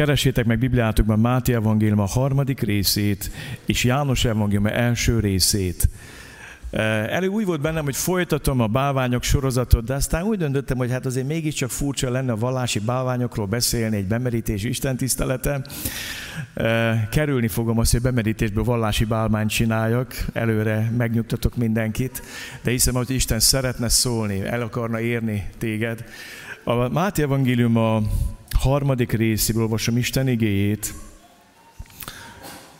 Keresétek meg Bibliátokban Máté Evangélium a 3. részét és János Evangélium a 1. részét. Előbb úgy volt bennem, hogy folytatom a bálványok sorozatot, de aztán úgy döntöttem, hogy hát azért mégiscsak furcsa lenne a vallási bálványokról beszélni egy bemerítés istentiszteleten. Kerülni fogom azt, hogy bemerítésből vallási bálványt csináljak, előre megnyugtatok mindenkit, de hiszem, hogy Isten szeretne szólni, el akarna érni téged. A Máté Evangélium a 3. részéből olvasom Isten igéjét,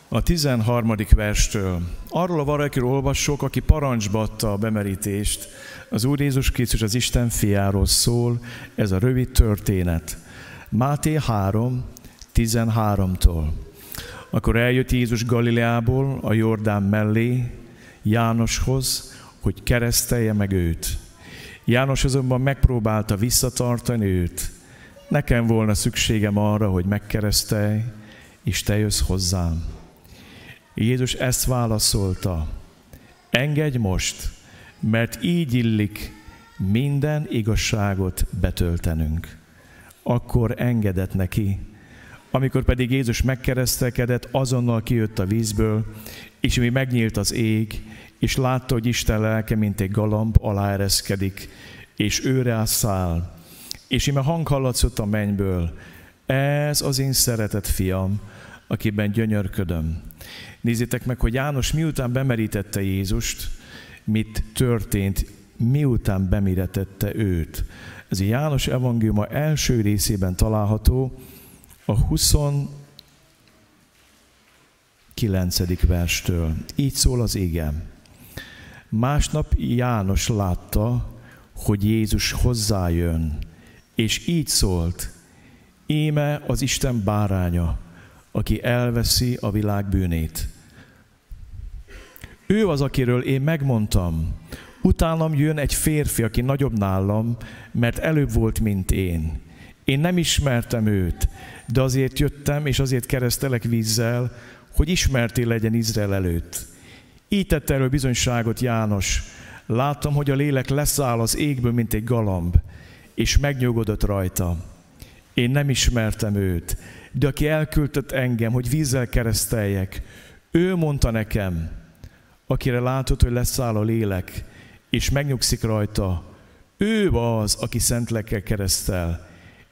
a 13. verstől. Arról a valakiről olvassok, aki parancsba adta a bemerítést. Az Úr Jézus Krisztus az Isten fiáról szól, ez a rövid történet. Máté 3:13-tól. Akkor eljött Jézus Galileából a Jordán mellé Jánoshoz, hogy keresztelje meg őt. János azonban megpróbálta visszatartani őt. Nekem volna szükségem arra, hogy megkeresztelj, és te jössz hozzám. Jézus ezt válaszolta: engedj most, mert így illik minden igazságot betöltenünk. Akkor engedett neki. Amikor pedig Jézus megkeresztelkedett, azonnal kijött a vízből, és mi megnyílt az ég, és látta, hogy Isten lelke, mint egy galamb aláereszkedik, és őre ászáll. És íme hang hallatszott a mennyből: ez az én szeretett fiam, akiben gyönyörködöm. Nézzétek meg, hogy János miután bemerítette Jézust, mit történt, miután bemerítette őt. Ez a János evangéliuma 1. részében található, a 29. verstől. Így szól az ige. Másnap János látta, hogy Jézus hozzájön, és így szólt: íme az Isten báránya, aki elveszi a világ bűnét. Ő az, akiről én megmondtam, utánam jön egy férfi, aki nagyobb nálam, mert előbb volt, mint én. Én nem ismertem őt, de azért jöttem, és azért keresztelek vízzel, hogy ismerté legyen Izrael előtt. Így tett erről bizonyságot János: láttam, hogy a lélek leszáll az égből, mint egy galamb, és megnyugodott rajta. Én nem ismertem őt, de aki elküldött engem, hogy vízzel kereszteljek, ő mondta nekem: akire látod, hogy leszáll a lélek, és megnyugszik rajta, ő az, aki szent lelkkel keresztel.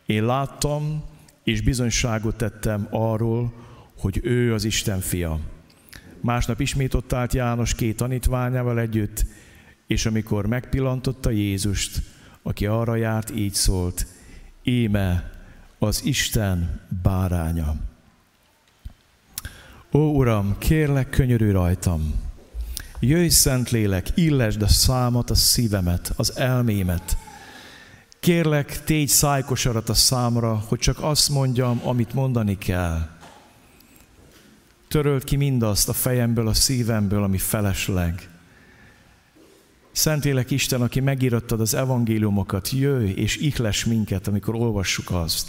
Én láttam, és bizonyságot tettem arról, hogy ő az Isten fia. Másnap ismét ott állt János két tanítványával együtt, és amikor megpillantotta Jézust, aki arra járt, így szólt: íme az Isten báránya. Ó Uram, kérlek, könyörülj rajtam. Jöjj, Szentlélek, illesd a számat, a szívemet, az elmémet. Kérlek, tégy szájkosarat a számra, hogy csak azt mondjam, amit mondani kell. Töröld ki mindazt a fejemből, a szívemből, ami felesleg. Szentlélek Isten, aki megírattad az evangéliumokat, jöjj és ihles minket, amikor olvassuk azt.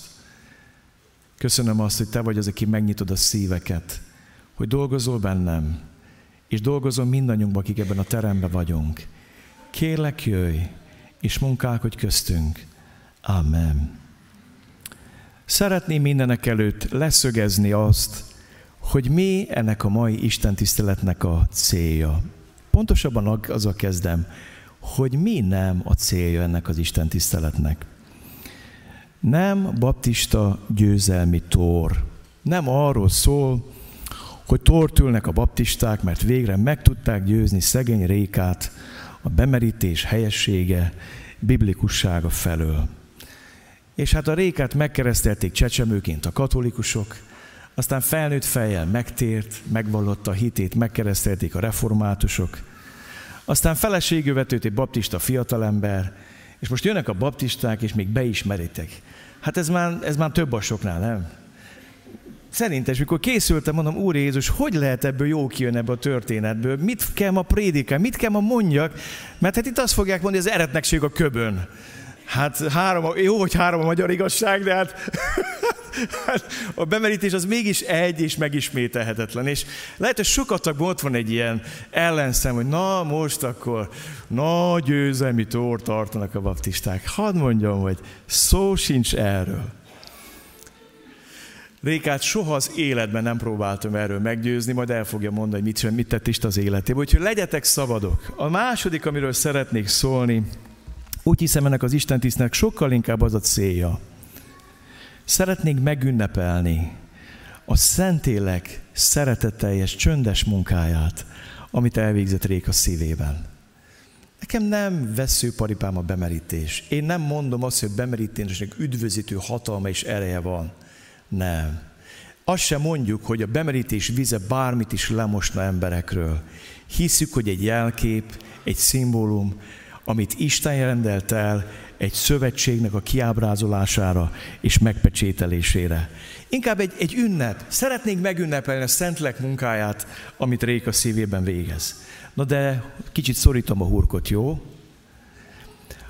Köszönöm azt, hogy Te vagy az, aki megnyitod a szíveket, hogy dolgozol bennem, és dolgozol mindannyiunkban, akik ebben a teremben vagyunk. Kérlek, jöjj, és munkálkodj köztünk. Amen. Szeretném mindenek előtt leszögezni azt, hogy mi ennek a mai istentiszteletnek a célja. Pontosabban azzal kezdem, hogy mi nem a célja ennek az istentiszteletnek. Nem baptista győzelmi tór. Nem arról szól, hogy tort ülnek a baptisták, mert végre meg tudták győzni szegény Rékát a bemerítés helyessége, biblikussága felől. És hát a Rékát megkeresztelték csecsemőként a katolikusok, aztán felnőtt fejjel megtért, megvallotta a hitét, megkeresztelték a reformátusok. Aztán feleségül vetőt egy baptista fiatalember, és most jönnek a baptisták, és még beismeritek. Hát ez már több a soknál, nem? Szerintes, mikor készültem, mondom: Úr Jézus, hogy lehet ebből jó kijön ebből a történetből? Mit kell ma prédikálni? Mit kell ma mondjak? Mert hát itt azt fogják mondani, az eretnekség a köbön. Hát jó, hogy három a magyar igazság, de hát... A bemerítés az mégis egy és megismételhetetlen, és lehet, hogy sokatokban ott van egy ilyen ellenszem, hogy na most akkor nagy győzelmi tort tartanak a baptisták. Hadd mondjam, hogy szó sincs erről. Rékát soha az életben nem próbáltam erről meggyőzni, majd el fogja mondani, hogy mit tett Isten az életében. Úgyhogy legyetek szabadok. A második, amiről szeretnék szólni, úgy hiszem ennek az istentisztnek sokkal inkább az a célja. Szeretnénk megünnepelni a Szentlélek szeretetteljes, csöndes munkáját, amit elvégzett Réka szívében. Nekem nem vesszőparipám a bemerítés. Én nem mondom azt, hogy bemerítésnek üdvözítő hatalma és ereje van. Nem. Azt sem mondjuk, hogy a bemerítés vize bármit is lemosna emberekről. Hiszük, hogy egy jelkép, egy szimbólum, amit Isten rendelt el egy szövetségnek a kiábrázolására és megpecsételésére. Inkább egy ünnep. Szeretnénk megünnepelni a Szentlélek munkáját, amit Réka szívében végez. Na de kicsit szorítom a hurkot, jó?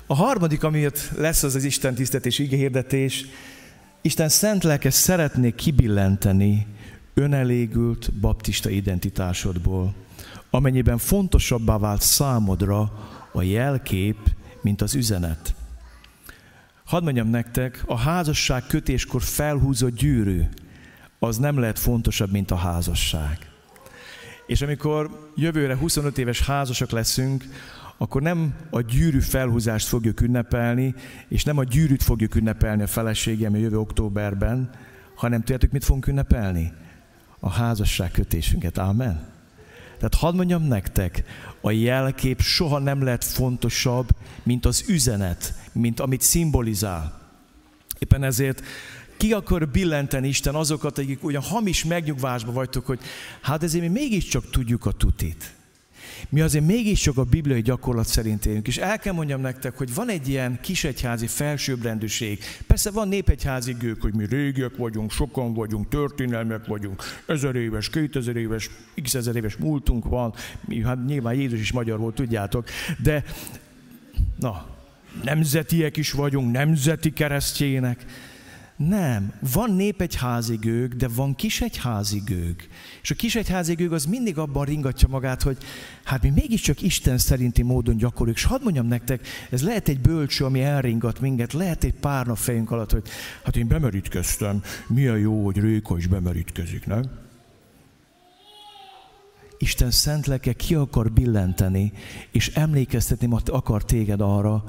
A harmadik, amiért lesz az Isten tisztet és igehirdetés, Isten szent lelke szeretné kibillenteni önelégült baptista identitásodból, amennyiben fontosabbá vált számodra a jelkép, mint az üzenet. Hadd mondjam nektek, a házasság kötéskor felhúzott gyűrű, az nem lehet fontosabb, mint a házasság. És amikor jövőre 25 éves házasak leszünk, akkor nem a gyűrű felhúzást fogjuk ünnepelni, és nem a gyűrűt fogjuk ünnepelni a feleségem a jövő októberben, hanem tudjátok, mit fogunk ünnepelni? A házasság kötésünket. Ámen. Tehát hadd mondjam nektek, a jelkép soha nem lett fontosabb, mint az üzenet, mint amit szimbolizál. Éppen ezért ki akar billenteni Isten azokat, akik ugyan hamis megnyugvásba vagytok, hogy hát ezért mi mégiscsak tudjuk a tutit. Mi azért mégiscsak a bibliai gyakorlat szerint élünk. És el kell mondjam nektek, hogy van egy ilyen kisegyházi felsőbbrendűség. Persze van népegyházi gők, hogy mi régiek vagyunk, sokan vagyunk, történelmek vagyunk, 1000 éves, 2000 éves, x 1000 éves múltunk van. Hát nyilván Jézus is magyar volt, tudjátok. De na, nemzetiek is vagyunk, nemzeti keresztjének. Nem. Van népegyházi gőg, de van kisegyházi gőg. És a kisegyházi gőg az mindig abban ringatja magát, hogy hát mi mégiscsak Isten szerinti módon gyakoroljuk. És hadd mondjam nektek, ez lehet egy bölcső, ami elringat minket, lehet egy pár nap fejünk alatt, hogy hát én bemerítkeztem, milyen jó, hogy Réka is bemerítkezik, nem? Isten szent lelke ki akar billenteni, és emlékeztetni akar téged arra,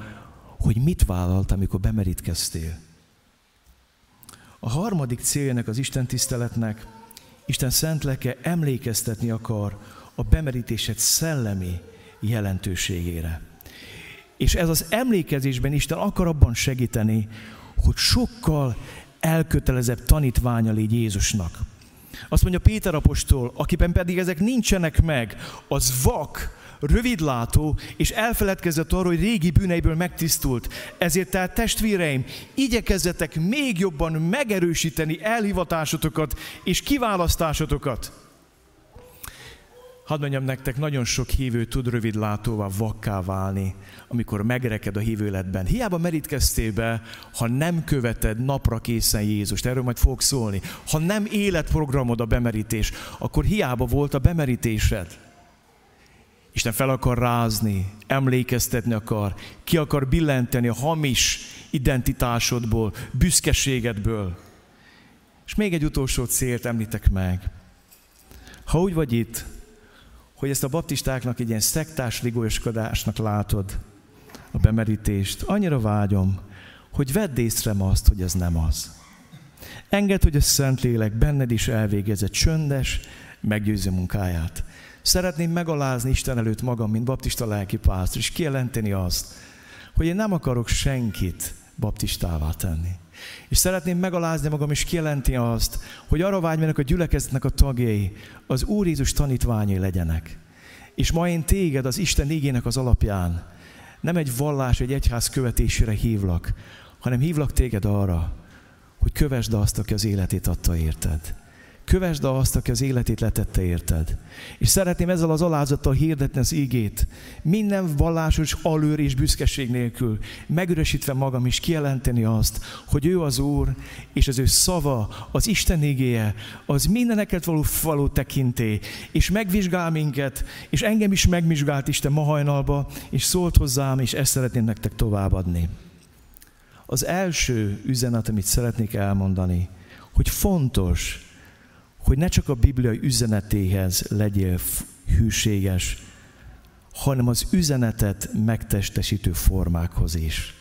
hogy mit vállalt, amikor bemerítkeztél. A harmadik céljának az Isten tiszteletnek, Isten szent lelke emlékeztetni akar a bemerítésed szellemi jelentőségére. És ez az emlékezésben Isten akar abban segíteni, hogy sokkal elkötelezebb tanítványa légy Jézusnak. Azt mondja Péter apostol, akiben pedig ezek nincsenek meg, az vak, rövidlátó, és elfeledkezett arról, hogy régi bűneiből megtisztult. Ezért tehát testvéreim, igyekezzetek még jobban megerősíteni elhivatásotokat és kiválasztásotokat. Hadd mondjam nektek, nagyon sok hívő tud rövidlátóvá, vakká válni, amikor megreked a hívőletben. Hiába merítkeztél be, ha nem követed napra készen Jézust. Erről majd fogok szólni. Ha nem életprogramod a bemerítés, akkor hiába volt a bemerítésed. Isten fel akar rázni, emlékeztetni akar, ki akar billenteni a hamis identitásodból, büszkeségedből. És még egy utolsó célt említek meg. Ha úgy vagy itt, hogy ezt a baptistáknak egy ilyen szektás ligolyoskodásnak látod, a bemerítést, annyira vágyom, hogy vedd észre ma azt, hogy ez nem az. Engedd, hogy a Szentlélek benned is elvégezze csöndes, meggyőző munkáját. Szeretném megalázni Isten előtt magam, mint baptista lelkipásztor, és kijelenteni azt, hogy én nem akarok senkit baptistává tenni. És szeretném megalázni magam, és kijelenteni azt, hogy arra vágy, mert a gyülekezetnek a tagjai az Úr Jézus tanítványai legyenek. És ma én téged az Isten ígének az alapján nem egy vallás, egy egyház követésére hívlak, hanem hívlak téged arra, hogy kövesd azt, aki az életét adta érted. Kövesd azt, aki az életét letette érted. És szeretném ezzel az alázattal hirdetni az ígét, minden vallásos alőr és büszkeség nélkül, megüresítve magam is kijelenteni azt, hogy ő az Úr, és az ő szava, az Isten ígéje, az mindeneket való tekintély, és megvizsgál minket, és engem is megvizsgált Isten ma hajnalba, és szólt hozzám, és ezt szeretném nektek továbbadni. Az első üzenet, amit szeretnék elmondani, hogy fontos, hogy ne csak a Biblia üzenetéhez legyél hűséges, hanem az üzenetet megtestesítő formákhoz is.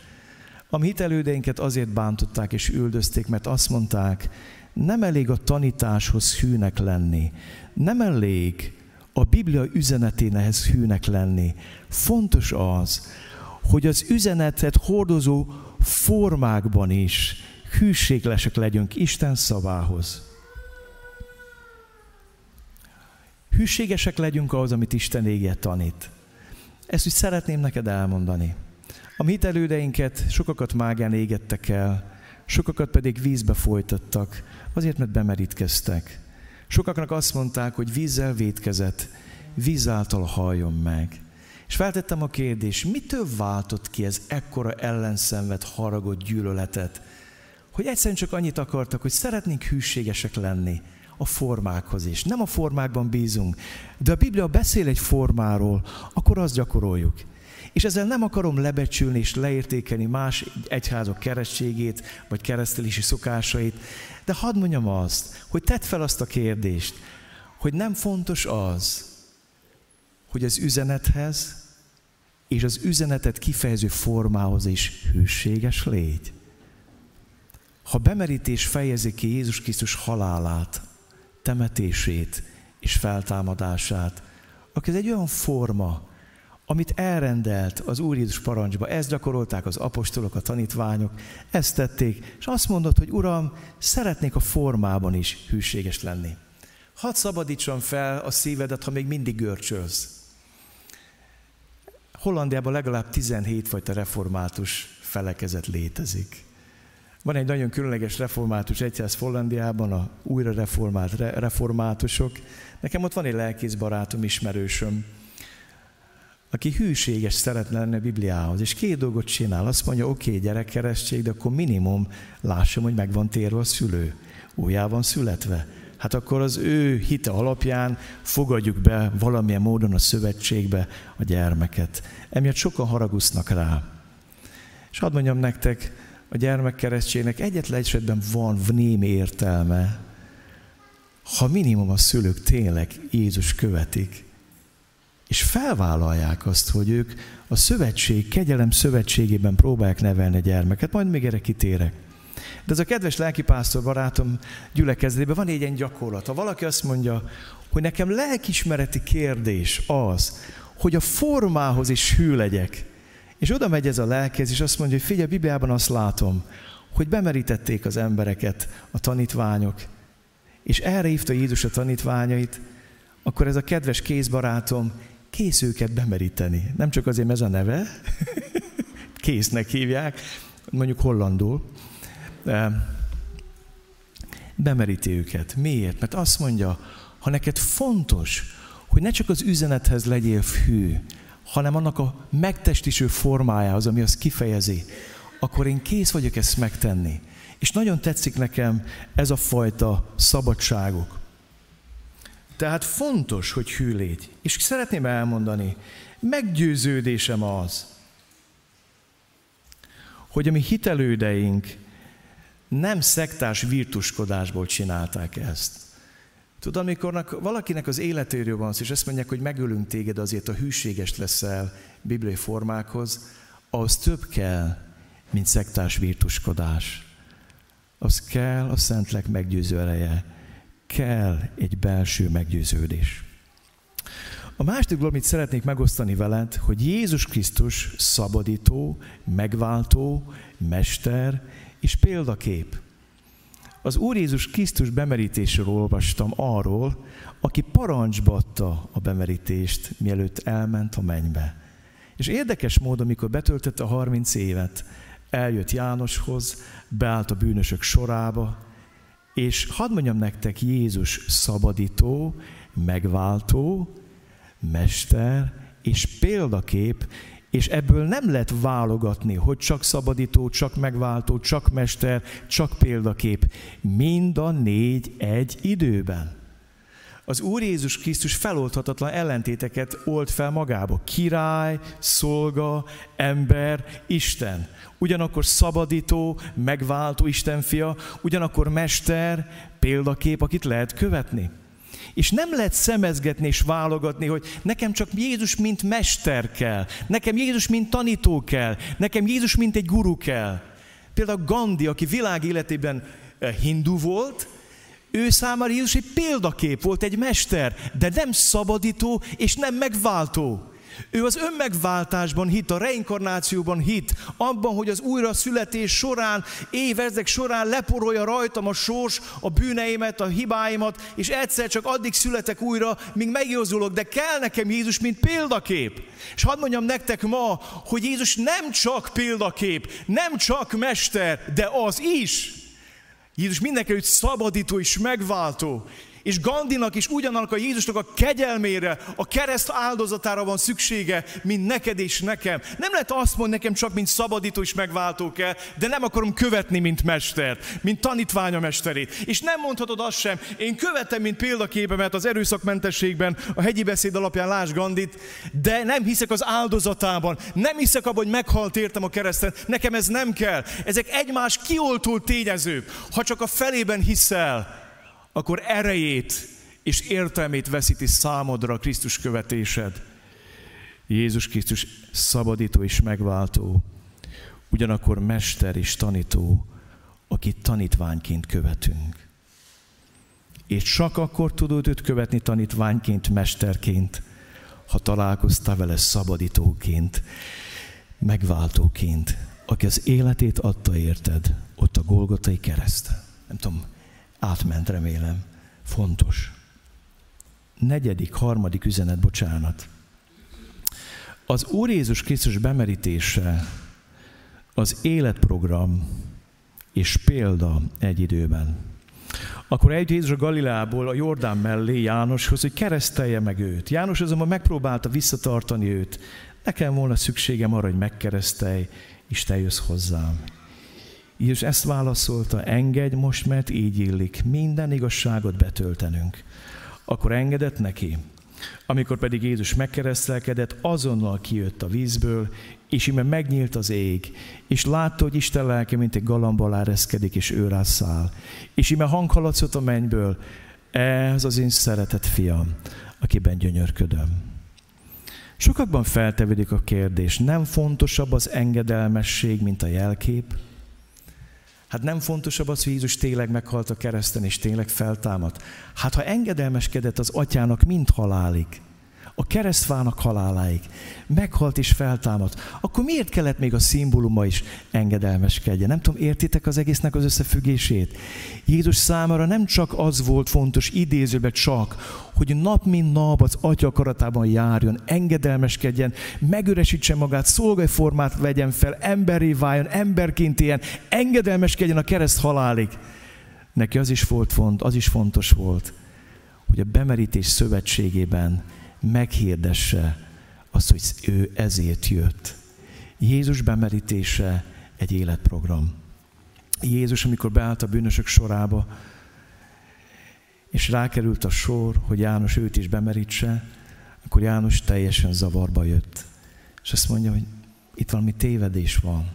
A mi hitelődeinket azért bántották és üldözték, mert azt mondták, nem elég a tanításhoz hűnek lenni, nem elég a Biblia üzenetéhez hűnek lenni. Fontos az, hogy az üzenetet hordozó formákban is hűségesek legyünk Isten szavához. Hűségesek legyünk ahhoz, amit Isten ége tanít. Ezt úgy szeretném neked elmondani. A mi hitelődeinket sokakat mágán égettek el, sokakat pedig vízbe folytattak, azért, mert bemerítkeztek. Sokaknak azt mondták, hogy vízzel vétkezett, víz által halljon meg. És feltettem a kérdést, mitől váltott ki ez ekkora ellenszenved, haragot, gyűlöletet, hogy egyszerűen csak annyit akartak, hogy szeretnénk hűségesek lenni a formákhoz is. Nem a formákban bízunk, de a Biblia beszél egy formáról, akkor azt gyakoroljuk. És ezzel nem akarom lebecsülni és leértékelni más egyházok keresztségét, vagy keresztelési szokásait, de hadd mondjam azt, hogy tedd fel azt a kérdést, hogy nem fontos az, hogy az üzenethez és az üzenetet kifejező formához is hűséges légy. Ha bemerítés fejezi ki Jézus Krisztus halálát, temetését és feltámadását, akkor ez egy olyan forma, amit elrendelt az Úr Jézus parancsba, ezt gyakorolták az apostolok, a tanítványok, ezt tették, és azt mondott, hogy Uram, szeretnék a formában is hűséges lenni. Hadd szabadítson fel a szívedet, ha még mindig görcsölsz. Hollandiában legalább 17 fajta református felekezet létezik. Van egy nagyon különleges református egyház Hollandiában, a újra reformált reformátusok. Nekem ott van egy lelkész barátom, ismerősöm, aki hűséges szeretne lenni a Bibliához, és két dolgot csinál. Azt mondja, oké, gyerekkeresztség, de akkor minimum lássam, hogy meg van térve a szülő, újjában születve. Hát akkor az ő hite alapján fogadjuk be valamilyen módon a szövetségbe a gyermeket. Emiatt sokan haragusznak rá. És hadd mondjam nektek, a gyermekkeresztségnek egyetlen esetben van némi értelme, ha minimum a szülők tényleg Jézus követik, és felvállalják azt, hogy ők a szövetség, kegyelem szövetségében próbálják nevelni a gyermeket, majd még erre kitérek. De ez a kedves lelkipásztor barátom gyülekezetében van egy ilyen gyakorlat. Ha valaki azt mondja, hogy nekem lelkiismereti kérdés az, hogy a formához is hű legyek, és oda megy ez a lelkész, és azt mondja, hogy figyelj, Bibliában azt látom, hogy bemerítették az embereket, a tanítványok, és erre hívta Jézus a tanítványait, akkor ez a kedves kézbarátom kész őket bemeríteni. Nem csak azért, mert ez a neve, késznek hívják, mondjuk hollandul, bemeríti őket. Miért? Mert azt mondja, ha neked fontos, hogy ne csak az üzenethez legyél hű, hanem annak a megtestesítő formájához, ami azt kifejezi, akkor én kész vagyok ezt megtenni. És nagyon tetszik nekem ez a fajta szabadságok. Tehát fontos, hogy hű légy. És szeretném elmondani, meggyőződésem az, hogy a mi hitelődeink nem szektárs virtuskodásból csinálták ezt. Tudod, amikor valakinek az életéről van szó, és azt mondják, hogy megölünk téged azért, a hűséges leszel bibliai formákhoz, ahhoz több kell, mint szektárs virtuskodás. Az kell a Szentlélek meggyőző ereje. Kell egy belső meggyőződés. A második dolog, amit szeretnék megosztani veled, hogy Jézus Krisztus szabadító, megváltó, mester és példakép. Az Úr Jézus Krisztus bemerítésről olvastam arról, aki parancsba adta a bemerítést, mielőtt elment a mennybe. És érdekes módon, amikor betöltötte a 30 évet, eljött Jánoshoz, beállt a bűnösök sorába, és hadd mondjam nektek, Jézus szabadító, megváltó, mester és példakép, és ebből nem lehet válogatni, hogy csak szabadító, csak megváltó, csak mester, csak példakép. Mind a négy egy időben. az Úr Jézus Krisztus feloldhatatlan ellentéteket old fel magába. Király, szolga, ember, Isten. Ugyanakkor szabadító, megváltó Istenfia, ugyanakkor mester, példakép, akit lehet követni. És nem lehet szemezgetni és válogatni, hogy nekem csak Jézus mint mester kell, nekem Jézus mint tanító kell, nekem Jézus mint egy guru kell. Például Gandhi, aki világ életében hindu volt, ő számára Jézus egy példakép volt, egy mester, de nem szabadító és nem megváltó. Ő az önmegváltásban hitt, a reinkarnációban hitt, abban, hogy az újraszületés során, évezrek során leporolja rajtam a sors, a bűneimet, a hibáimat, és egyszer csak addig születek újra, míg megjózulok, de kell nekem Jézus, mint példakép. És hadd mondjam nektek ma, hogy Jézus nem csak példakép, nem csak mester, de az is. Jézus mindenkinek szabadító és megváltó. És Gandhinak is ugyanannak a Jézusnak a kegyelmére, a kereszt áldozatára van szüksége, mint neked és nekem. Nem lehet azt mondani nekem csak, mint szabadító és megváltó kell, de nem akarom követni, mint mestert, mint tanítványa mesterét. És nem mondhatod azt sem, én követem, mint példaképemet az erőszakmentességben, a hegyi beszéd alapján lásd Gandhit, de nem hiszek az áldozatában, nem hiszek abban, hogy meghalt értem a kereszten, nekem ez nem kell. Ezek egymás kioltó tényezők, ha csak a felében hiszel, akkor erejét és értelmét veszíti számodra a Krisztus követésed. Jézus Krisztus szabadító és megváltó, ugyanakkor mester és tanító, akit tanítványként követünk. És csak akkor tudod őt követni tanítványként, mesterként, ha találkoztál vele szabadítóként, megváltóként, aki az életét adta érted ott a Golgotai kereszten. Nem tudom, átment, remélem. Fontos. Harmadik üzenet, bocsánat. Az Úr Jézus Krisztus bemerítése az életprogram és példa egy időben. Akkor eljött Jézus a Galileából a Jordán mellé Jánoshoz, hogy keresztelje meg őt. János azonban megpróbálta visszatartani őt. Nekem volna szükségem arra, hogy megkeresztelj, és te jössz hozzám. Jézus ezt válaszolta, engedj most, mert így illik, minden igazságot betöltenünk. Akkor engedett neki. Amikor pedig Jézus megkeresztelkedett, azonnal kijött a vízből, és íme megnyílt az ég, és látta, hogy Isten lelke, mint egy galamb alá reszkedik, és ő rá száll. És íme hang hallatszott a mennyből, ez az én szeretett fiam, akiben gyönyörködöm. Sokakban feltevődik a kérdés, nem fontosabb az engedelmesség, mint a jelkép? Hát nem fontosabb az, hogy Jézus tényleg meghalt a kereszten, és tényleg feltámadt. Hát ha engedelmeskedett az atyának mind halálig, a keresztfának haláláig, meghalt és feltámadt, akkor miért kellett még a szimbóluma is engedelmeskedjen? Nem tudom, értitek az egésznek az összefüggését? Jézus számára nem csak az volt fontos, idézőben csak, hogy nap mint nap az atya akaratában járjon, engedelmeskedjen, megüresítse magát, szolgaformát vegyen fel, emberré váljon, emberként éljen, engedelmeskedjen a kereszt halálig. Neki az is fontos volt, hogy a bemerítés szövetségében meghirdesse azt, hogy ő ezért jött. Jézus bemerítése egy életprogram. Jézus, amikor beállt a bűnösök sorába, és rákerült a sor, hogy János őt is bemerítse, akkor János teljesen zavarba jött. És azt mondja, hogy itt valami tévedés van.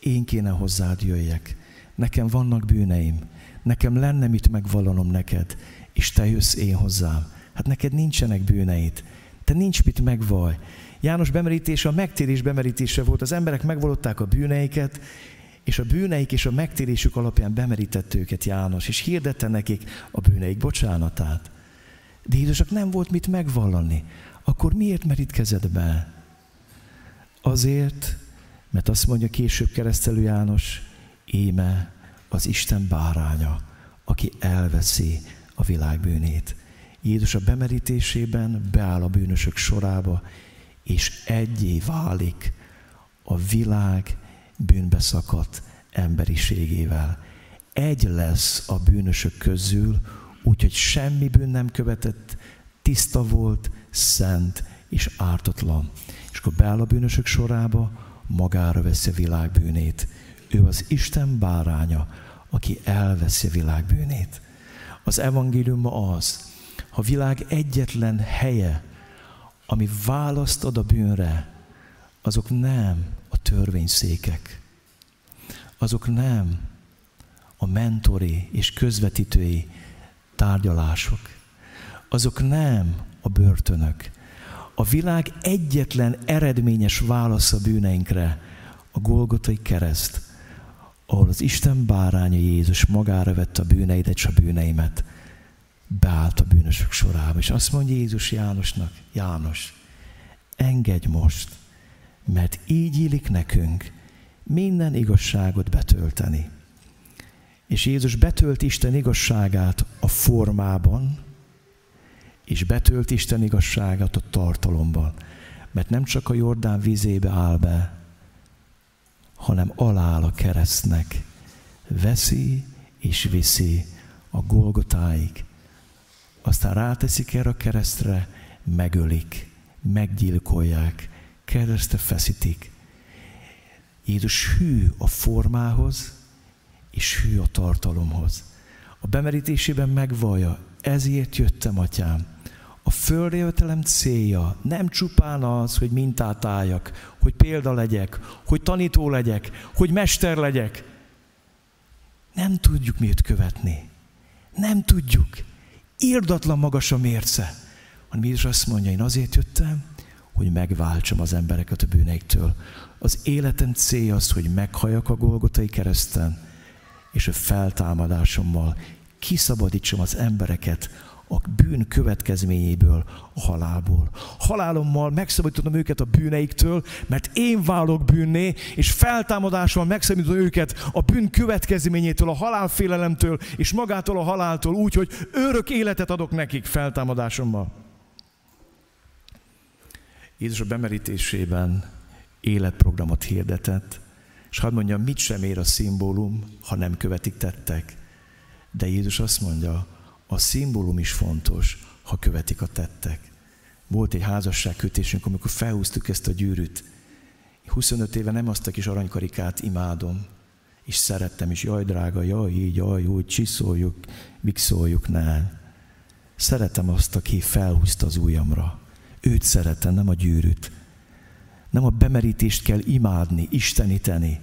Én kéne hozzád jöjjek. Nekem vannak bűneim. Nekem lenne mit megvallanom neked. És te jössz én hozzám. Hát neked nincsenek bűneid, te nincs mit megvallj. János bemerítése a megtérés bemerítése volt, az emberek megvallották a bűneiket, és a bűneik és a megtérésük alapján bemerített őket János, és hirdette nekik a bűneik bocsánatát. De Jézusnak nem volt mit megvallani. Akkor miért merítkezett be? Azért, mert azt mondja később keresztelő János, íme az Isten báránya, aki elveszi a világ bűnét. Jézus a bemerítésében beáll a bűnösök sorába, és egyé válik a világ bűnbe szakadt emberiségével. Egy lesz a bűnösök közül, úgyhogy semmi bűn nem követett, tiszta volt, szent és ártatlan. És akkor beáll a bűnösök sorába, magára veszi a világ bűnét. Ő az Isten báránya, aki elveszi a világ bűnét. Az evangélium az, a világ egyetlen helye, ami választ ad a bűnre, azok nem a törvényszékek. Azok nem a mentori és közvetítői tárgyalások. Azok nem a börtönök. A világ egyetlen eredményes válasz a bűneinkre a Golgotai kereszt, ahol az Isten báránya Jézus magára vette a bűneidet és a bűneimet, beállt a bűnösök sorába. És azt mondja Jézus Jánosnak: János, engedj most, mert így illik nekünk minden igazságot betölteni. És Jézus betölt Isten igazságát a formában, és betölt Isten igazságát a tartalomban. Mert nem csak a Jordán vízébe áll be, hanem aláll a keresztnek. Veszi és viszi a Golgotáig. Aztán ráteszik erre a keresztre, megölik, meggyilkolják, keresztre feszítik. Jézus hű a formához, és hű a tartalomhoz. A bemerítésében megvallja: ezért jöttem, Atyám. A földrejövetelem célja nem csupán az, hogy mintát álljak, hogy példa legyek, hogy tanító legyek, hogy mester legyek. Nem tudjuk miért követni. Nem tudjuk. Irdatlan magas a mérce. Hanem Jézus azt mondja: én azért jöttem, hogy megváltsam az embereket a bűneiktől. Az életem célja az, hogy meghalljak a Golgotai kereszten, és a feltámadásommal kiszabadítsam az embereket a bűn következményéből, a halálból. Halálommal megszabadítom őket a bűneiktől, mert én válok bűnné, és feltámadásommal megszabadítom őket a bűn következményétől, a halálfélelemtől, és magától a haláltól, úgy, hogy örök életet adok nekik feltámadásommal. Jézus a bemerítésében életprogramot hirdetett, és hadd mondjam, mit sem ér a szimbólum, ha nem követik tettek. De Jézus azt mondja, a szimbólum is fontos, ha követik a tettek. Volt egy házasságkötésünk, amikor felhúztuk ezt a gyűrűt. 25 éve nem azt a kis aranykarikát imádom, és szerettem, és jaj drága, jaj így, jaj úgy, csiszoljuk, vikszoljuk, nem. Szeretem azt, aki felhúzta az ujjamra. Őt szeretem, nem a gyűrűt. Nem a bemerítést kell imádni, isteníteni.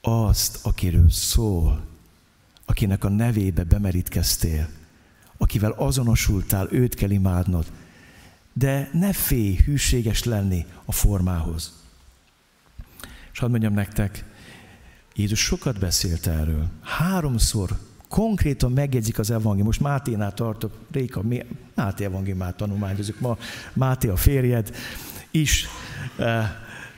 Azt, akiről szól, akinek a nevébe bemerítkeztél, akivel azonosultál, őt kell imádnod. De ne félj hűséges lenni a formához. És hadd mondjam nektek, Jézus sokat beszélt erről. 3-szor konkrétan megjegyzik az evangélium. Most Máténál tartok, Réka, Máté evangéliumát tanulmányozunk, ma Máté a férjed is.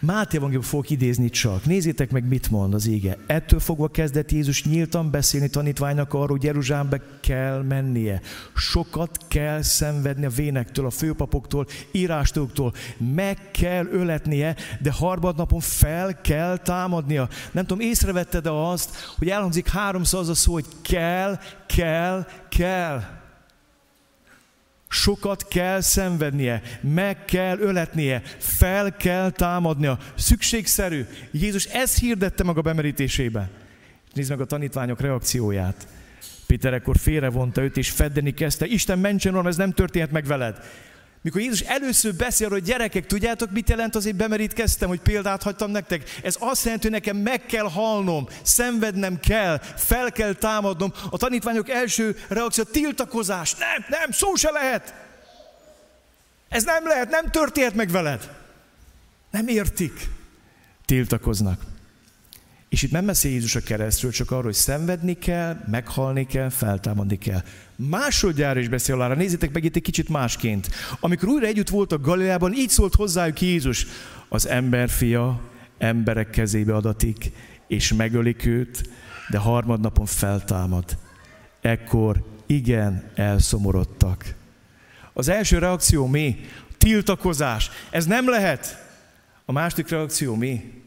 Máté evangéliumból fogok idézni csak. Nézzétek meg, mit mond az ige. Ettől fogva kezdett Jézus nyíltan beszélni tanítványnak arról, hogy Jeruzsálembe kell mennie. Sokat kell szenvedni a vénektől, a főpapoktól, írástudóktól. Meg kell öletnie, de harmadnapon fel kell támadnia. Nem tudom, észrevette-e azt, hogy elhangzik 3-szor az a szó, hogy kell, kell, kell. Sokat kell szenvednie, meg kell öletnie, fel kell támadnia. Szükségszerű. Jézus ezt hirdette maga bemerítésében. Nézd meg a tanítványok reakcióját. Péter ekkor félrevonta őt és feddeni kezdte. Isten mentsen, Uram, ez nem történhet meg veled. Mikor Jézus először beszél, hogy gyerekek, tudjátok, mit jelent az, hogy bemerítkeztem, hogy példát hagytam nektek? Ez azt jelenti, hogy nekem meg kell halnom, szenvednem kell, fel kell támadnom. A tanítványok első reakció tiltakozás. Nem, szó se lehet. Ez nem lehet, nem történt meg veled. Nem értik. Tiltakoznak. És itt nem beszél Jézus a keresztről, csak arról, hogy szenvedni kell, meghalni kell, feltámadni kell. Másodjára is beszél arra, nézzétek meg itt egy kicsit másként. Amikor újra együtt voltak Galileában, így szólt hozzájuk Jézus: az emberfia emberek kezébe adatik, és megölik őt, de harmadnapon feltámad. Ekkor igen elszomorodtak. Az első reakció mi? Tiltakozás. Ez nem lehet. A második reakció mi?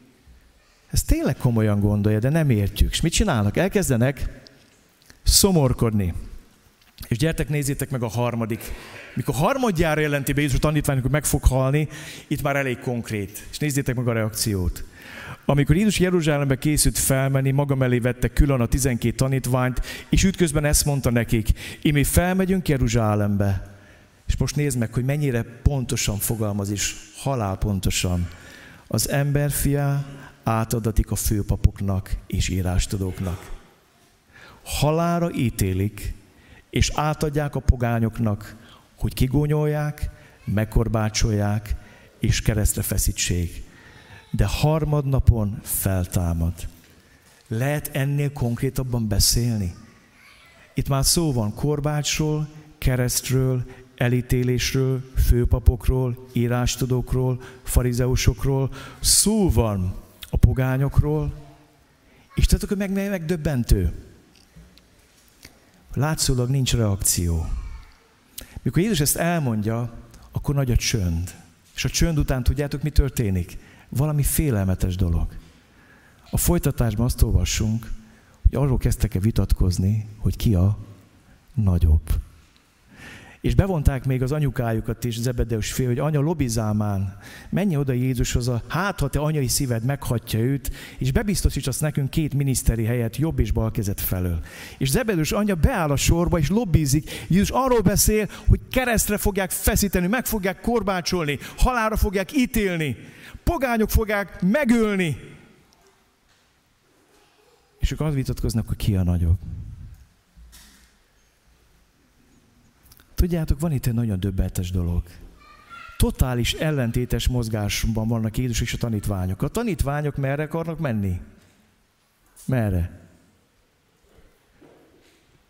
Ez tényleg komolyan gondolja, de nem értjük. És mit csinálnak? Elkezdenek szomorkodni. És gyertek, nézzétek meg a harmadik. Mikor harmadjára jelenti be Jézus a tanítványok, hogy meg fog halni, itt már elég konkrét. És nézzétek meg a reakciót. Amikor Jézus Jeruzsálembe készült felmenni, maga mellé vette külön a 12 tanítványt, és ütközben ezt mondta nekik, imi felmegyünk Jeruzsálembe. És most nézd meg, hogy mennyire pontosan fogalmaz is, halálpontosan. Az emberfiá átadatik a főpapoknak és írástudóknak. Halálra ítélik, és átadják a pogányoknak, hogy kigúnyolják, megkorbácsolják, és keresztre feszítsék. De harmadnapon feltámad. Lehet ennél konkrétabban beszélni? Itt már szó van korbácsról, keresztről, elítélésről, főpapokról, írástudókról, farizeusokról. Szó van a pogányokról, és tehát akkor megdöbbentő. Látszólag nincs reakció. Mikor Jézus ezt elmondja, akkor nagy a csönd. És a csönd után tudjátok, mi történik? Valami félelmetes dolog. A folytatásban azt olvassunk, hogy arról kezdtek-e vitatkozni, hogy ki a nagyobb. És bevonták még az anyukájukat is, Zebedeus fél, hogy anya, lobbizál már, menj oda Jézushoz, hát ha te anyai szíved meghatja őt, és bebiztosíts azt nekünk 2 miniszteri helyet, jobb és bal kezed felől. És Zebedeus anyja beáll a sorba, és lobbizik. Jézus arról beszél, hogy keresztre fogják feszíteni, meg fogják korbácsolni, halálra fogják ítélni, pogányok fogják megölni. És ők azt vitatkoznak, hogy ki a nagyobb. Tudjátok, van itt egy nagyon döbbenetes dolog. Totális ellentétes mozgásban vannak Jézus és a tanítványok. A tanítványok merre akarnak menni? Merre?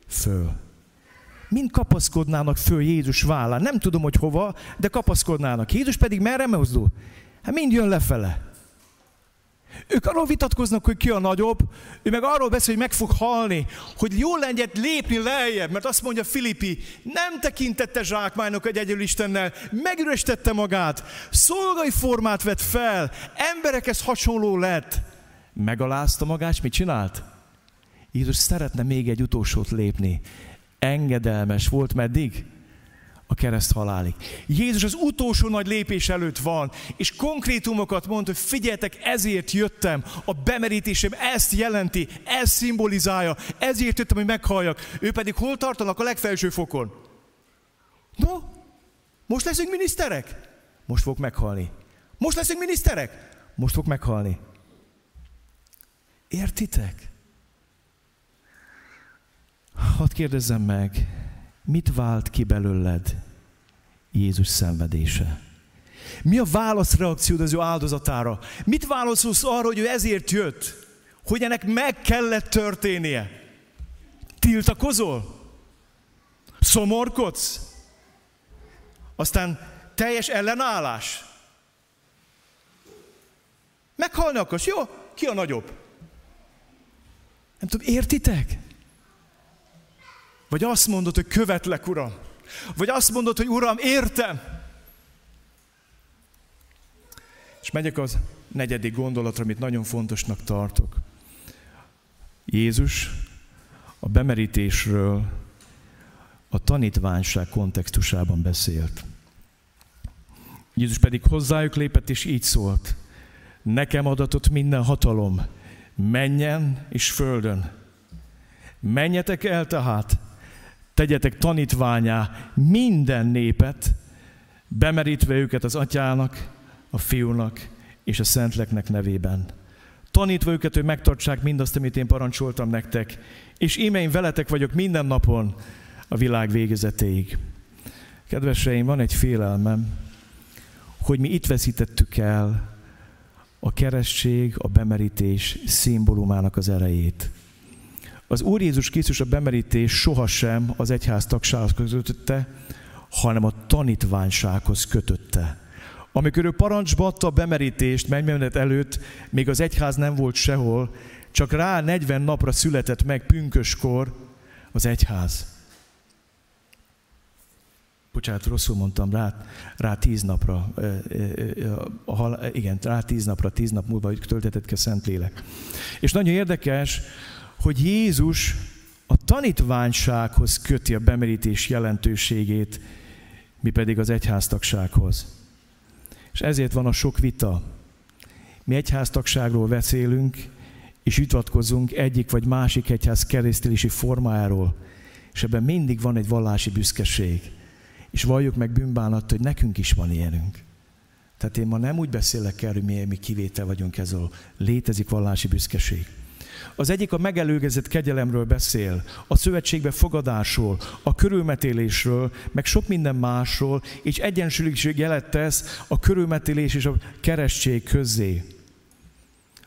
Föl. Mind kapaszkodnának föl Jézus vállán. Nem tudom, hogy hova, de kapaszkodnának. Jézus pedig merre mozdul? Hát mind jön lefele. Ők arról vitatkoznak, hogy ki a nagyobb, ő meg arról beszél, hogy meg fog halni, hogy jól legyen lépni lejjebb, mert azt mondja Filippi, nem tekintette zsákmánynak egyedül Istennel, megüresítette magát, szolgai formát vett fel, emberekhez hasonló lett. Megalázta magát, és mit csinált? Jézus szeretne még egy utolsót lépni. Engedelmes volt meddig? A kereszt halálig. Jézus az utolsó nagy lépés előtt van, és konkrétumokat mond, hogy figyeljetek, ezért jöttem, a bemerítésem ezt jelenti, ez szimbolizálja, ezért jöttem, hogy meghalljak. Ő pedig hol tartanak? A legfelső fokon. No, most leszünk miniszterek? Most fog meghalni. Most leszünk miniszterek? Most fog meghalni. Értitek? Hadd kérdezzem meg, mit vált ki belőled Jézus szenvedése? Mi a válaszreakciód az ő áldozatára? Mit válaszolsz arra, hogy ő ezért jött? Hogy ennek meg kellett történnie? Tiltakozol? Szomorkodsz? Aztán teljes ellenállás? Meghalni akarsz? Jó, ki a nagyobb? Nem tudom, értitek? Vagy azt mondod, hogy követlek, Uram. Vagy azt mondod, hogy Uram, értem. És megyek az negyedik gondolatra, amit nagyon fontosnak tartok. Jézus a bemerítésről a tanítványság kontextusában beszélt. Jézus pedig hozzájuk lépett, és így szólt. Nekem adatott minden hatalom, mennyen és földön. Menjetek el tehát, tegyetek tanítványá minden népet, bemerítve őket az Atyának, a Fiúnak és a Szentléleknek nevében. Tanítva őket, hogy megtartsák mindazt, amit én parancsoltam nektek, és íme én veletek vagyok minden napon a világ végezetéig. Kedveseim, van egy félelmem, hogy mi itt veszítettük el a keresztség, a bemerítés szimbólumának az erejét. Az Úr Jézus Krisztus a bemerítés sohasem az egyház tagsághoz kötötte, hanem a tanítványsághoz kötötte. Amikor ő parancsba adta a bemerítést mennymenet előtt, még az egyház nem volt sehol, csak rá 40 napra született meg pünköskor az egyház. Bocsánat, rosszul mondtam, rá 10 napra, igen, rá 10 napra, 10 nap múlva töltetett ki a Szentlélek. És nagyon érdekes, hogy Jézus a tanítványsághoz köti a bemerítés jelentőségét, mi pedig az egyháztagsághoz. És ezért van a sok vita. Mi egyháztagságról beszélünk, és vitatkozunk egyik vagy másik egyház keresztelési formájáról, és ebben mindig van egy vallási büszkeség. És valljuk meg bűnbánat, hogy nekünk is van ilyenünk. Tehát én ma nem úgy beszélek erről, hogy mi kivétel vagyunk ezzel. Létezik vallási büszkeség. Az egyik a megelőgezett kegyelemről beszél, a szövetségbe fogadásról, a körülmetélésről, meg sok minden másról, és egyensúlyoség jelet tesz a körülmetélés és a keresztség közzé.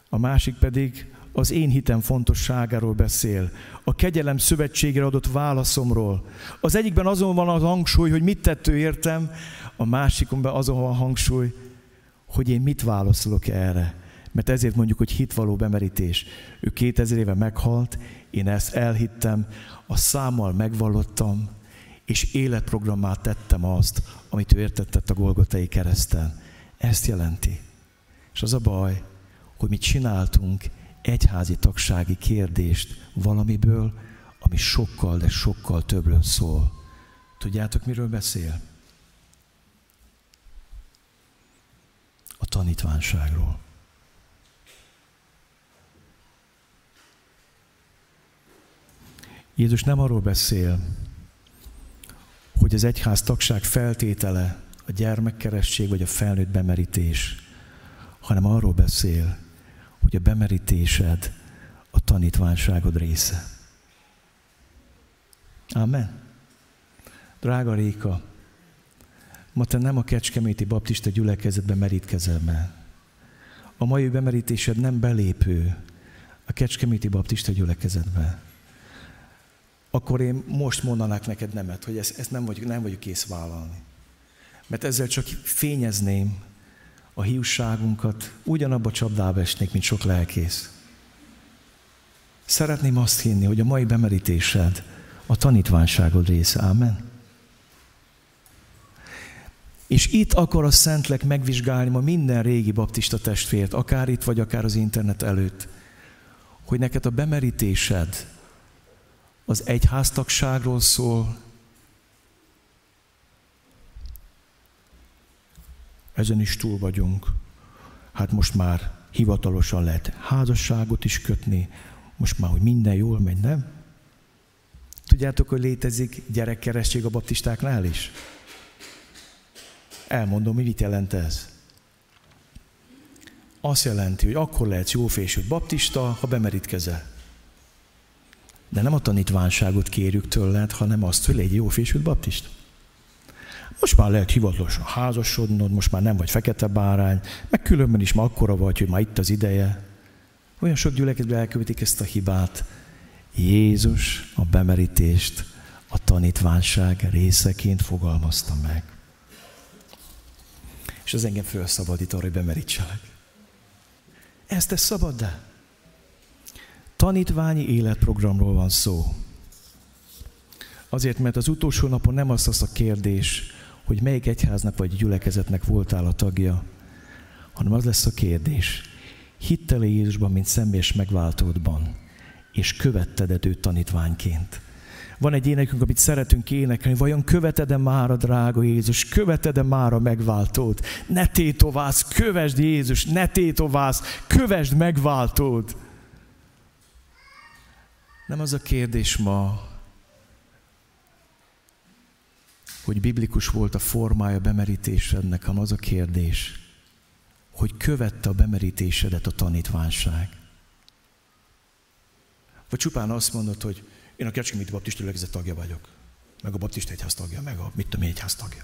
A másik pedig az én hitem fontosságáról beszél, a kegyelem szövetségre adott válaszomról. Az egyikben azon van az hangsúly, hogy mit tett ő értem, a másikban azon van a hangsúly, hogy én mit válaszolok erre. Mert ezért mondjuk, hogy hitvaló bemerítés. Ő 2000 éve meghalt, én ezt elhittem, a számmal megvallottam, és életprogrammá tettem azt, amit ő értetett a golgotai kereszten. Ezt jelenti. És az a baj, hogy mi csináltunk egyházi tagsági kérdést valamiből, ami sokkal, de sokkal többről szól. Tudjátok, miről beszél? A tanítványságról. Jézus nem arról beszél, hogy az egyház tagság feltétele a gyermekkeresztség vagy a felnőtt bemerítés, hanem arról beszél, hogy a bemerítésed a tanítványságod része. Amen. Drága Réka, ma te nem a Kecskeméti Baptista gyülekezetben merítkezel be. A mai bemerítésed nem belépő a Kecskeméti Baptista gyülekezetbe. Akkor én most mondanák neked nemet, hogy ezt nem vagyok kész vállalni. Mert ezzel csak fényezném a hiúságunkat, ugyanabba a csapdába esnék, mint sok lelkész. Szeretném azt hinni, hogy a mai bemerítésed a tanítványságod része. Amen. És itt akar a Szentlélek megvizsgálni ma minden régi baptista testvért, akár itt vagy, akár az internet előtt, hogy neked a bemerítésed az egyháztagságról szól. Ezen is túl vagyunk. Hát most már hivatalosan lehet házasságot is kötni. Most már, hogy minden jól megy, nem? Tudjátok, hogy létezik gyerekkeresztség a baptistáknál is? Elmondom, hogy mit jelent ez. Azt jelenti, hogy akkor lehetsz jófésült baptista, ha bemerítkezel. De nem a tanítványságot kérjük tőled, hanem azt, hogy légy jófésült baptista. Most már lehet hivatalosan házasodnod, most már nem vagy fekete bárány, meg különben is már akkora vagy, hogy már itt az ideje. Olyan sok gyülekezetben elkövetik ezt a hibát. Jézus a bemerítést a tanítványság részeként fogalmazta meg. És az engem felszabadít arra, hogy bemerítselek. Ezt tesz szabaddá. Tanítványi életprogramról van szó. Azért, mert az utolsó napon nem az a kérdés, hogy melyik egyháznak vagy gyülekezetnek voltál a tagja, hanem az lesz a kérdés. Hittel-e Jézusban, mint személyes megváltódban, és követted-e őt tanítványként? Van egy énekünk, amit szeretünk énekelni, vajon követed-e már a drága Jézus, követed-e már a megváltót? Ne tétovász, kövesd Jézus, ne tétovász, kövesd megváltót! Nem az a kérdés ma, hogy biblikus volt a formája bemerítésednek, hanem az a kérdés, hogy követte a bemerítésedet a tanítványság. Vagy csupán azt mondod, hogy én a Kecskeméti Baptista gyülekezet tagja vagyok, meg a Baptista egyház tagja, meg a mit tudom én egyház tagja.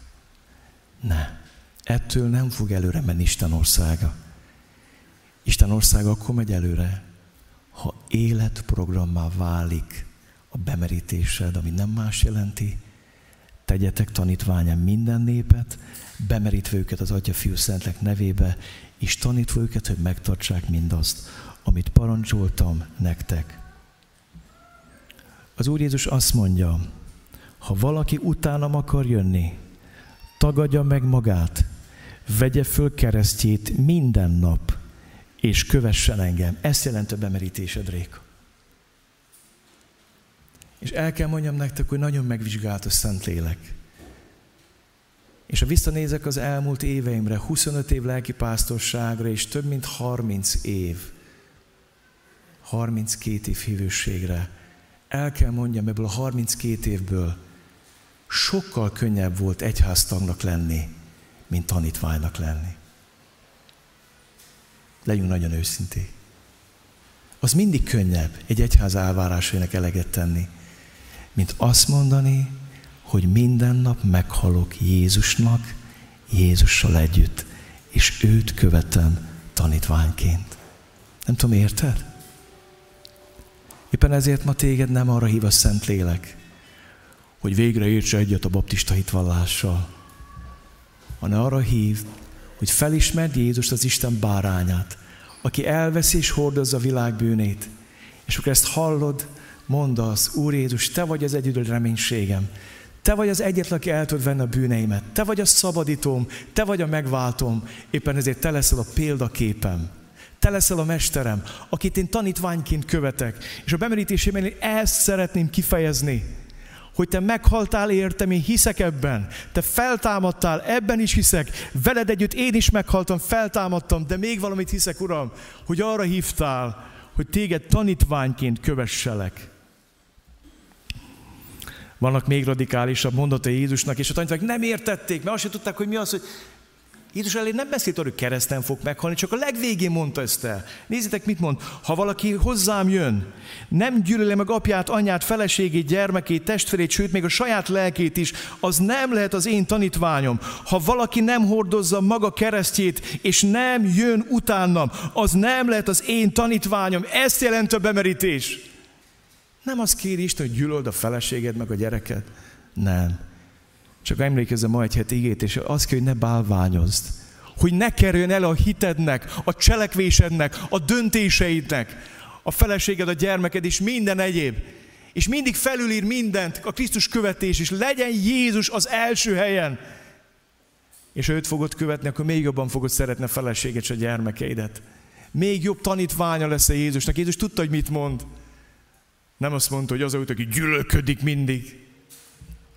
Ne, ettől nem fog előre menni Isten országa. Isten országa akkor megy előre, ha életprogrammá válik a bemerítésed, ami nem más jelenti, tegyetek tanítványán minden népet, bemerítve őket az Atya, Fiú, Szentlélek nevébe, és tanítva őket, hogy megtartsák mindazt, amit parancsoltam nektek. Az Úr Jézus azt mondja, ha valaki utánam akar jönni, tagadja meg magát, vegye föl keresztjét minden nap, és kövessen engem. Ezt jelent a bemerítésed, Réka. És el kell mondjam nektek, hogy nagyon megvizsgált a Szentlélek. És ha visszanézek az elmúlt éveimre, 25 év lelkipásztorságra, és több mint 30 év, 32 év hívőségre, el kell mondjam, ebből a 32 évből sokkal könnyebb volt egyháztagnak lenni, mint tanítványnak lenni. Legyünk nagyon őszinték. Az mindig könnyebb egy egyház elvárásainak eleget tenni, mint azt mondani, hogy minden nap meghalok Jézusnak, Jézussal együtt, és őt követem tanítványként. Nem tudom, érted? Éppen ezért ma téged nem arra hív a Szentlélek, hogy végre érts egyet a baptista hitvallással, hanem arra hív, hogy felismerd Jézust, az Isten bárányát, aki elveszi és hordozza a világ bűnét. És akkor ezt hallod, mondd az: Úr Jézus, te vagy az egyedül reménységem. Te vagy az egyetlen, aki el tud venni a bűneimet. Te vagy a szabadítóm, te vagy a megváltóm. Éppen ezért te leszel a példaképem. Te leszel a mesterem, akit én tanítványként követek. És a bemerítésében én ezt szeretném kifejezni, hogy te meghaltál értem, én hiszek ebben. Te feltámadtál, ebben is hiszek. Veled együtt én is meghaltam, feltámadtam, de még valamit hiszek, Uram, hogy arra hívtál, hogy téged tanítványként kövesselek. Vannak még radikálisabb mondatai Jézusnak, és a tanítványok nem értették, mert azt sem tudták, hogy mi az, hogy Jézus elé nem beszélt arra, hogy kereszten fog meghalni, csak a legvégén mondta ezt el. Nézzétek, mit mond. Ha valaki hozzám jön, nem gyűlöli meg apját, anyját, feleségét, gyermekét, testvérét, sőt, még a saját lelkét is, az nem lehet az én tanítványom. Ha valaki nem hordozza maga keresztjét, és nem jön utánam, az nem lehet az én tanítványom. Ezt jelent a bemerítés. Nem azt kéri Isten, hogy gyűlöld a feleséged, meg a gyereked. Nem. Csak emlékezzem ma egy heti igét, és azt kell, hogy ne bálványozd. Hogy ne kerüljön el a hitednek, a cselekvésednek, a döntéseidnek, a feleséged, a gyermeked és minden egyéb. És mindig felülír mindent, a Krisztus követés is. Legyen Jézus az első helyen. És ha őt fogod követni, akkor még jobban fogod szeretni a feleséged és a gyermekeidet. Még jobb tanítványa lesz a Jézusnak. Jézus tudta, hogy mit mond. Nem azt mondta, hogy az, aki gyűlölködik mindig,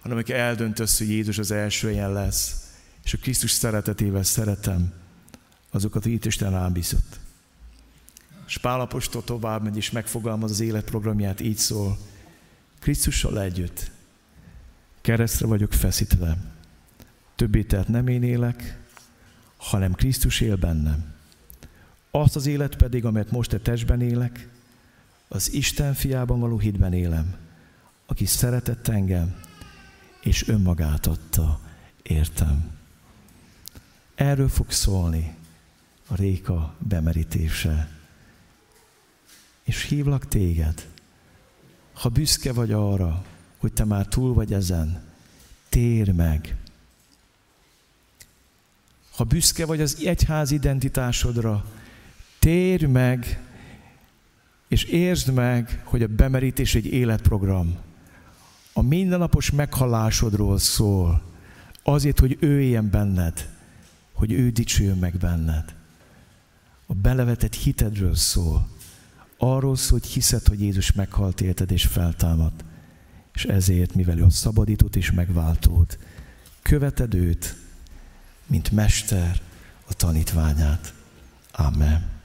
hanem aki eldöntesz, hogy Jézus az első helyen lesz, és a Krisztus szeretetével szeretem azokat, akik Isten rám bízott. És Pál apostol tovább megy, és megfogalmaz az életprogramját, így szól: Krisztussal együtt keresztre vagyok feszítve. Többé tehát nem én élek, hanem Krisztus él bennem. Azt az élet pedig, amelyet most a testben élek, az Isten fiában való hitben élem, aki szeretett engem, és önmagát adta, értem. Erről fog szólni a réka bemerítése. És hívlak téged, ha büszke vagy arra, hogy te már túl vagy ezen, térj meg. Ha büszke vagy az egyház identitásodra, térj meg, és értsd meg, hogy a bemerítés egy életprogram. A mindennapos meghalásodról szól, azért, hogy ő éljen benned, hogy ő dicsőjön meg benned. A belevetett hitedről szól, arról szól, hogy hiszed, hogy Jézus meghalt, érted és feltámadt, és ezért, mivel ő a szabadítót és megváltót, követed őt, mint mester a tanítványát. Amen.